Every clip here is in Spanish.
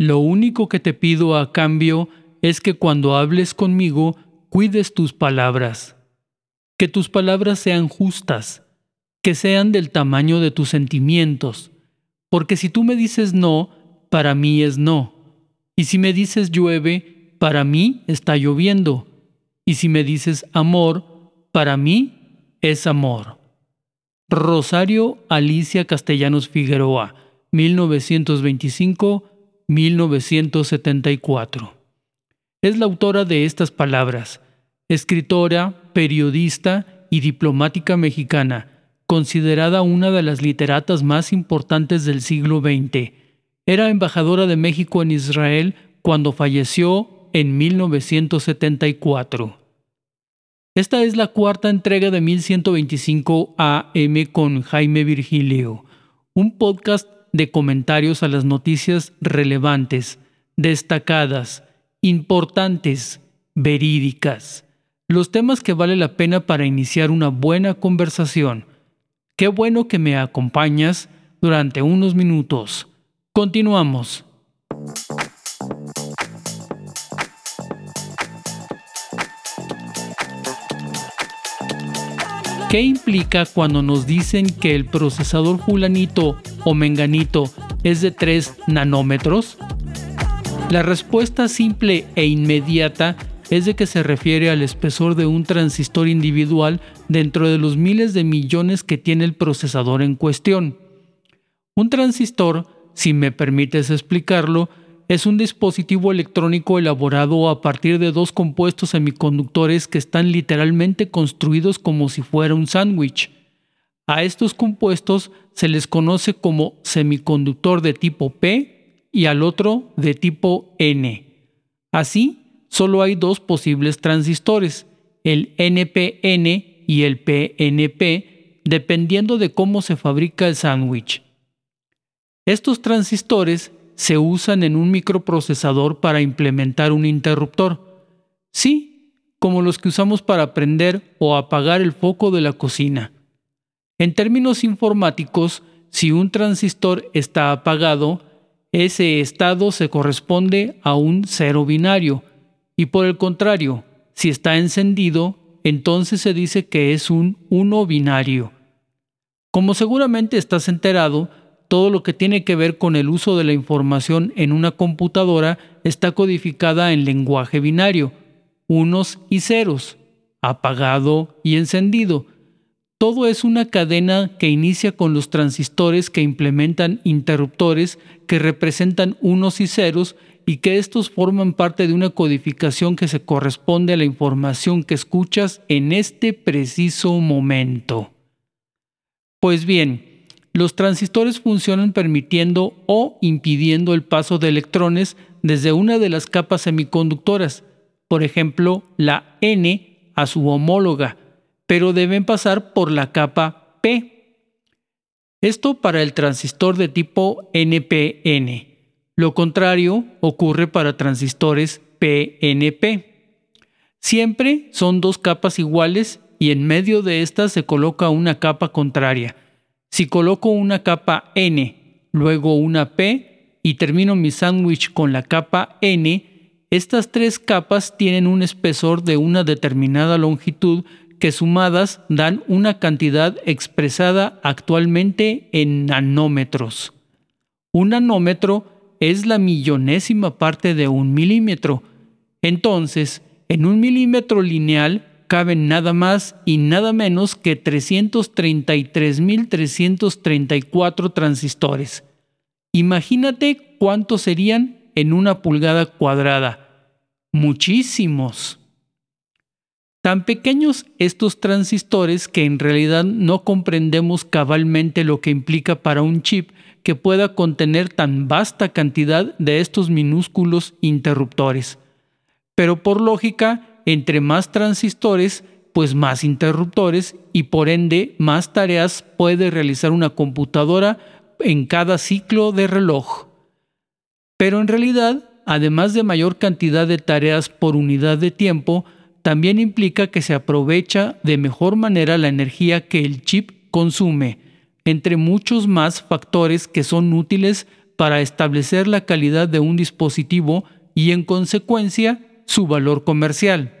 Lo único que te pido a cambio es que cuando hables conmigo cuides tus palabras. Que tus palabras sean justas, que sean del tamaño de tus sentimientos, porque si tú me dices no, para mí es no. Y si me dices llueve, para mí está lloviendo. Y si me dices amor, para mí es amor. Rosario Alicia Castellanos Figueroa, 1925-1974. Es la autora de estas palabras, escritora, periodista y diplomática mexicana, considerada una de las literatas más importantes del siglo XX. Era embajadora de México en Israel cuando falleció en 1974. Esta es la cuarta entrega de 1125 AM con Jaime Virgilio, un podcast de comentarios a las noticias relevantes, destacadas, importantes, verídicas. Los temas que vale la pena para iniciar una buena conversación. Qué bueno que me acompañas durante unos minutos. Continuamos. ¿Qué implica cuando nos dicen que el procesador fulanito o menganito es de 3 nanómetros? La respuesta simple e inmediata es de que se refiere al espesor de un transistor individual dentro de los miles de millones que tiene el procesador en cuestión. Un transistor, si me permites explicarlo, es un dispositivo electrónico elaborado a partir de dos compuestos semiconductores que están literalmente construidos como si fuera un sándwich. A estos compuestos se les conoce como semiconductor de tipo P y al otro de tipo N. Así, solo hay dos posibles transistores, el NPN y el PNP, dependiendo de cómo se fabrica el sándwich. Estos transistores se usan en un microprocesador para implementar un interruptor. Sí, como los que usamos para prender o apagar el foco de la cocina. En términos informáticos, si un transistor está apagado, ese estado se corresponde a un cero binario, y por el contrario, si está encendido, entonces se dice que es un 1 binario. Como seguramente estás enterado, todo lo que tiene que ver con el uso de la información en una computadora está codificada en lenguaje binario, unos y ceros, apagado y encendido. Todo es una cadena que inicia con los transistores que implementan interruptores que representan unos y ceros y que estos forman parte de una codificación que se corresponde a la información que escuchas en este preciso momento. Pues bien, los transistores funcionan permitiendo o impidiendo el paso de electrones desde una de las capas semiconductoras, por ejemplo, la N a su homóloga, pero deben pasar por la capa P. Esto para el transistor de tipo NPN. Lo contrario ocurre para transistores PNP. Siempre son dos capas iguales y en medio de estas se coloca una capa contraria. Si coloco una capa N, luego una P y termino mi sándwich con la capa N, estas tres capas tienen un espesor de una determinada longitud que sumadas dan una cantidad expresada actualmente en nanómetros. Un nanómetro es la millonésima parte de un milímetro. Entonces, en un milímetro lineal, caben nada más y nada menos que 333,334 transistores. Imagínate cuántos serían en una pulgada cuadrada. ¡Muchísimos! Tan pequeños estos transistores que en realidad no comprendemos cabalmente lo que implica para un chip que pueda contener tan vasta cantidad de estos minúsculos interruptores. Pero por lógica, entre más transistores, pues más interruptores y por ende más tareas puede realizar una computadora en cada ciclo de reloj. Pero en realidad, además de mayor cantidad de tareas por unidad de tiempo, también implica que se aprovecha de mejor manera la energía que el chip consume, entre muchos más factores que son útiles para establecer la calidad de un dispositivo y, en consecuencia, su valor comercial.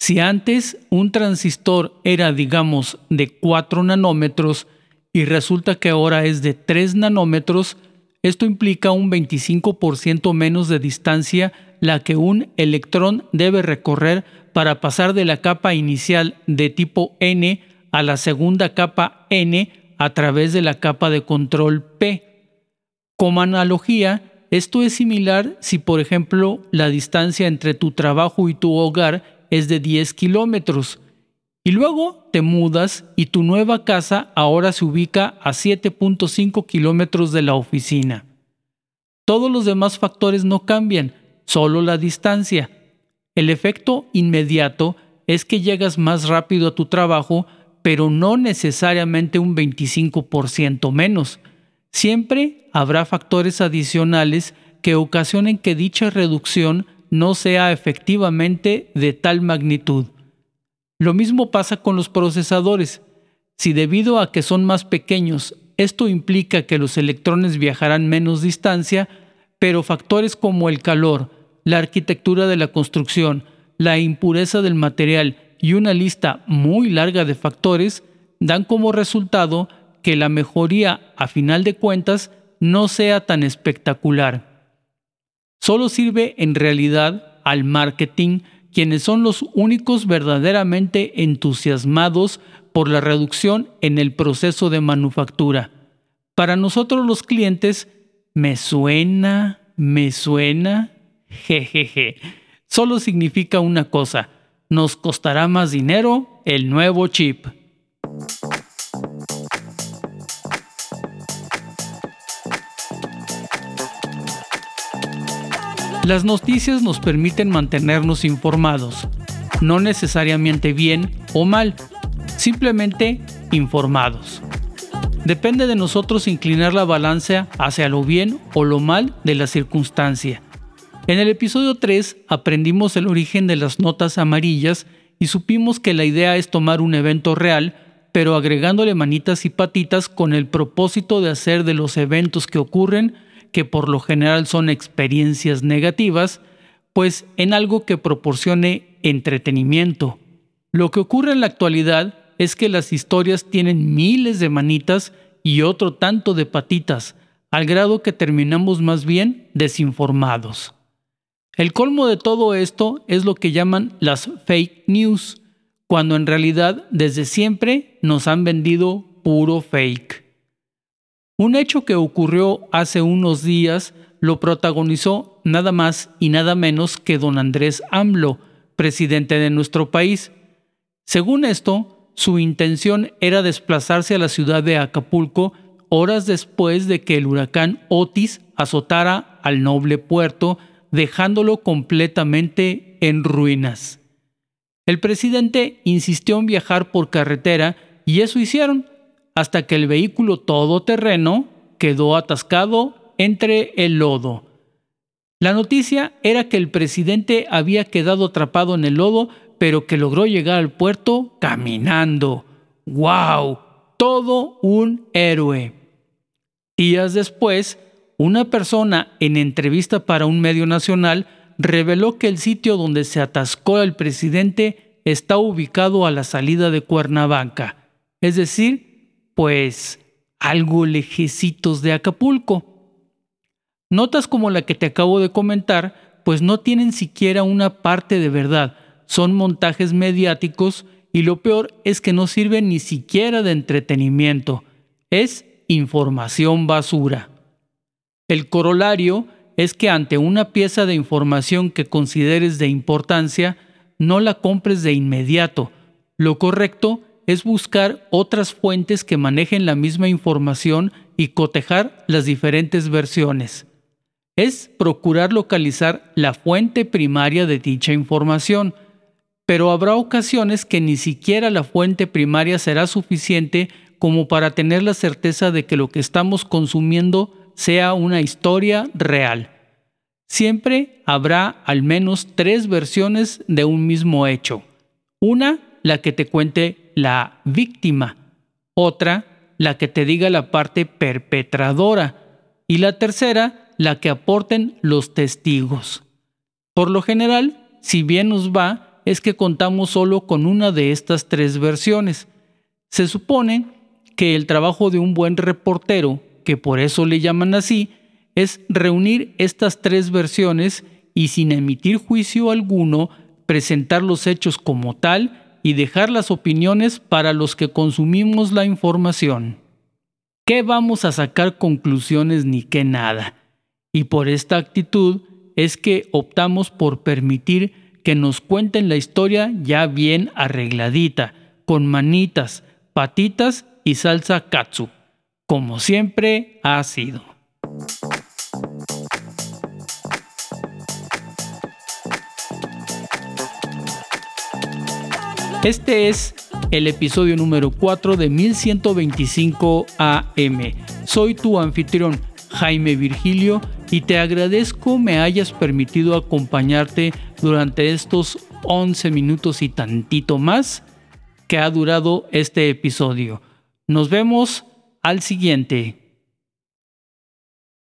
Si antes un transistor era, digamos, de 4 nanómetros y resulta que ahora es de 3 nanómetros, esto implica un 25% menos de distancia la que un electrón debe recorrer para pasar de la capa inicial de tipo N a la segunda capa N a través de la capa de control P. Como analogía, esto es similar si, por ejemplo, la distancia entre tu trabajo y tu hogar es de 10 kilómetros y luego te mudas y tu nueva casa ahora se ubica a 7.5 kilómetros de la oficina. Todos los demás factores no cambian, solo la distancia. El efecto inmediato es que llegas más rápido a tu trabajo, pero no necesariamente un 25% menos. Siempre habrá factores adicionales que ocasionen que dicha reducción no sea efectivamente de tal magnitud. Lo mismo pasa con los procesadores. Si debido a que son más pequeños, esto implica que los electrones viajarán menos distancia, pero factores como el calor, la arquitectura de la construcción, la impureza del material y una lista muy larga de factores dan como resultado que la mejoría, a final de cuentas, no sea tan espectacular. Solo sirve en realidad al marketing, quienes son los únicos verdaderamente entusiasmados por la reducción en el proceso de manufactura. Para nosotros los clientes, me suena, jejeje. Solo significa una cosa: nos costará más dinero el nuevo chip. Las noticias nos permiten mantenernos informados, no necesariamente bien o mal, simplemente informados. Depende de nosotros inclinar la balanza hacia lo bien o lo mal de la circunstancia. En el episodio 3 aprendimos el origen de las notas amarillas y supimos que la idea es tomar un evento real, pero agregándole manitas y patitas con el propósito de hacer de los eventos que ocurren, que por lo general son experiencias negativas, pues en algo que proporcione entretenimiento. Lo que ocurre en la actualidad es que las historias tienen miles de manitas y otro tanto de patitas, al grado que terminamos más bien desinformados. El colmo de todo esto es lo que llaman las fake news, cuando en realidad desde siempre nos han vendido puro fake. Un hecho que ocurrió hace unos días lo protagonizó nada más y nada menos que don Andrés AMLO, presidente de nuestro país. Según esto, su intención era desplazarse a la ciudad de Acapulco horas después de que el huracán Otis azotara al noble puerto, dejándolo completamente en ruinas. El presidente insistió en viajar por carretera y eso hicieron, hasta que el vehículo todoterreno quedó atascado entre el lodo. La noticia era que el presidente había quedado atrapado en el lodo, pero que logró llegar al puerto caminando. ¡Wow! Todo un héroe. Días después, una persona en entrevista para un medio nacional reveló que el sitio donde se atascó el presidente está ubicado a la salida de Cuernavaca, es decir, pues algo lejecitos de Acapulco. Notas como la que te acabo de comentar, pues no tienen siquiera una parte de verdad, son montajes mediáticos y lo peor es que no sirven ni siquiera de entretenimiento, es información basura. El corolario es que ante una pieza de información que consideres de importancia, no la compres de inmediato. Lo correcto es buscar otras fuentes que manejen la misma información y cotejar las diferentes versiones. Es procurar localizar la fuente primaria de dicha información, pero habrá ocasiones que ni siquiera la fuente primaria será suficiente como para tener la certeza de que lo que estamos consumiendo sea una historia real. Siempre habrá al menos 3 versiones de un mismo hecho. Una, la que te cuente la víctima. Otra, la que te diga la parte perpetradora. y la tercera, la que aporten los testigos. Por lo general, si bien nos va, es que contamos solo con una de estas tres versiones. Se supone que el trabajo de un buen reportero, que por eso le llaman así, es reunir estas tres versiones y sin emitir juicio alguno, presentar los hechos como tal y dejar las opiniones para los que consumimos la información. ¿Qué vamos a sacar conclusiones ni qué nada? Y por esta actitud es que optamos por permitir que nos cuenten la historia ya bien arregladita, con manitas, patitas y salsa katsu, como siempre ha sido. Este es el episodio número 4 de 1125 AM. Soy tu anfitrión, Jaime Virgilio, y te agradezco me hayas permitido acompañarte durante estos 11 minutos y tantito más que ha durado este episodio. Nos vemos al siguiente.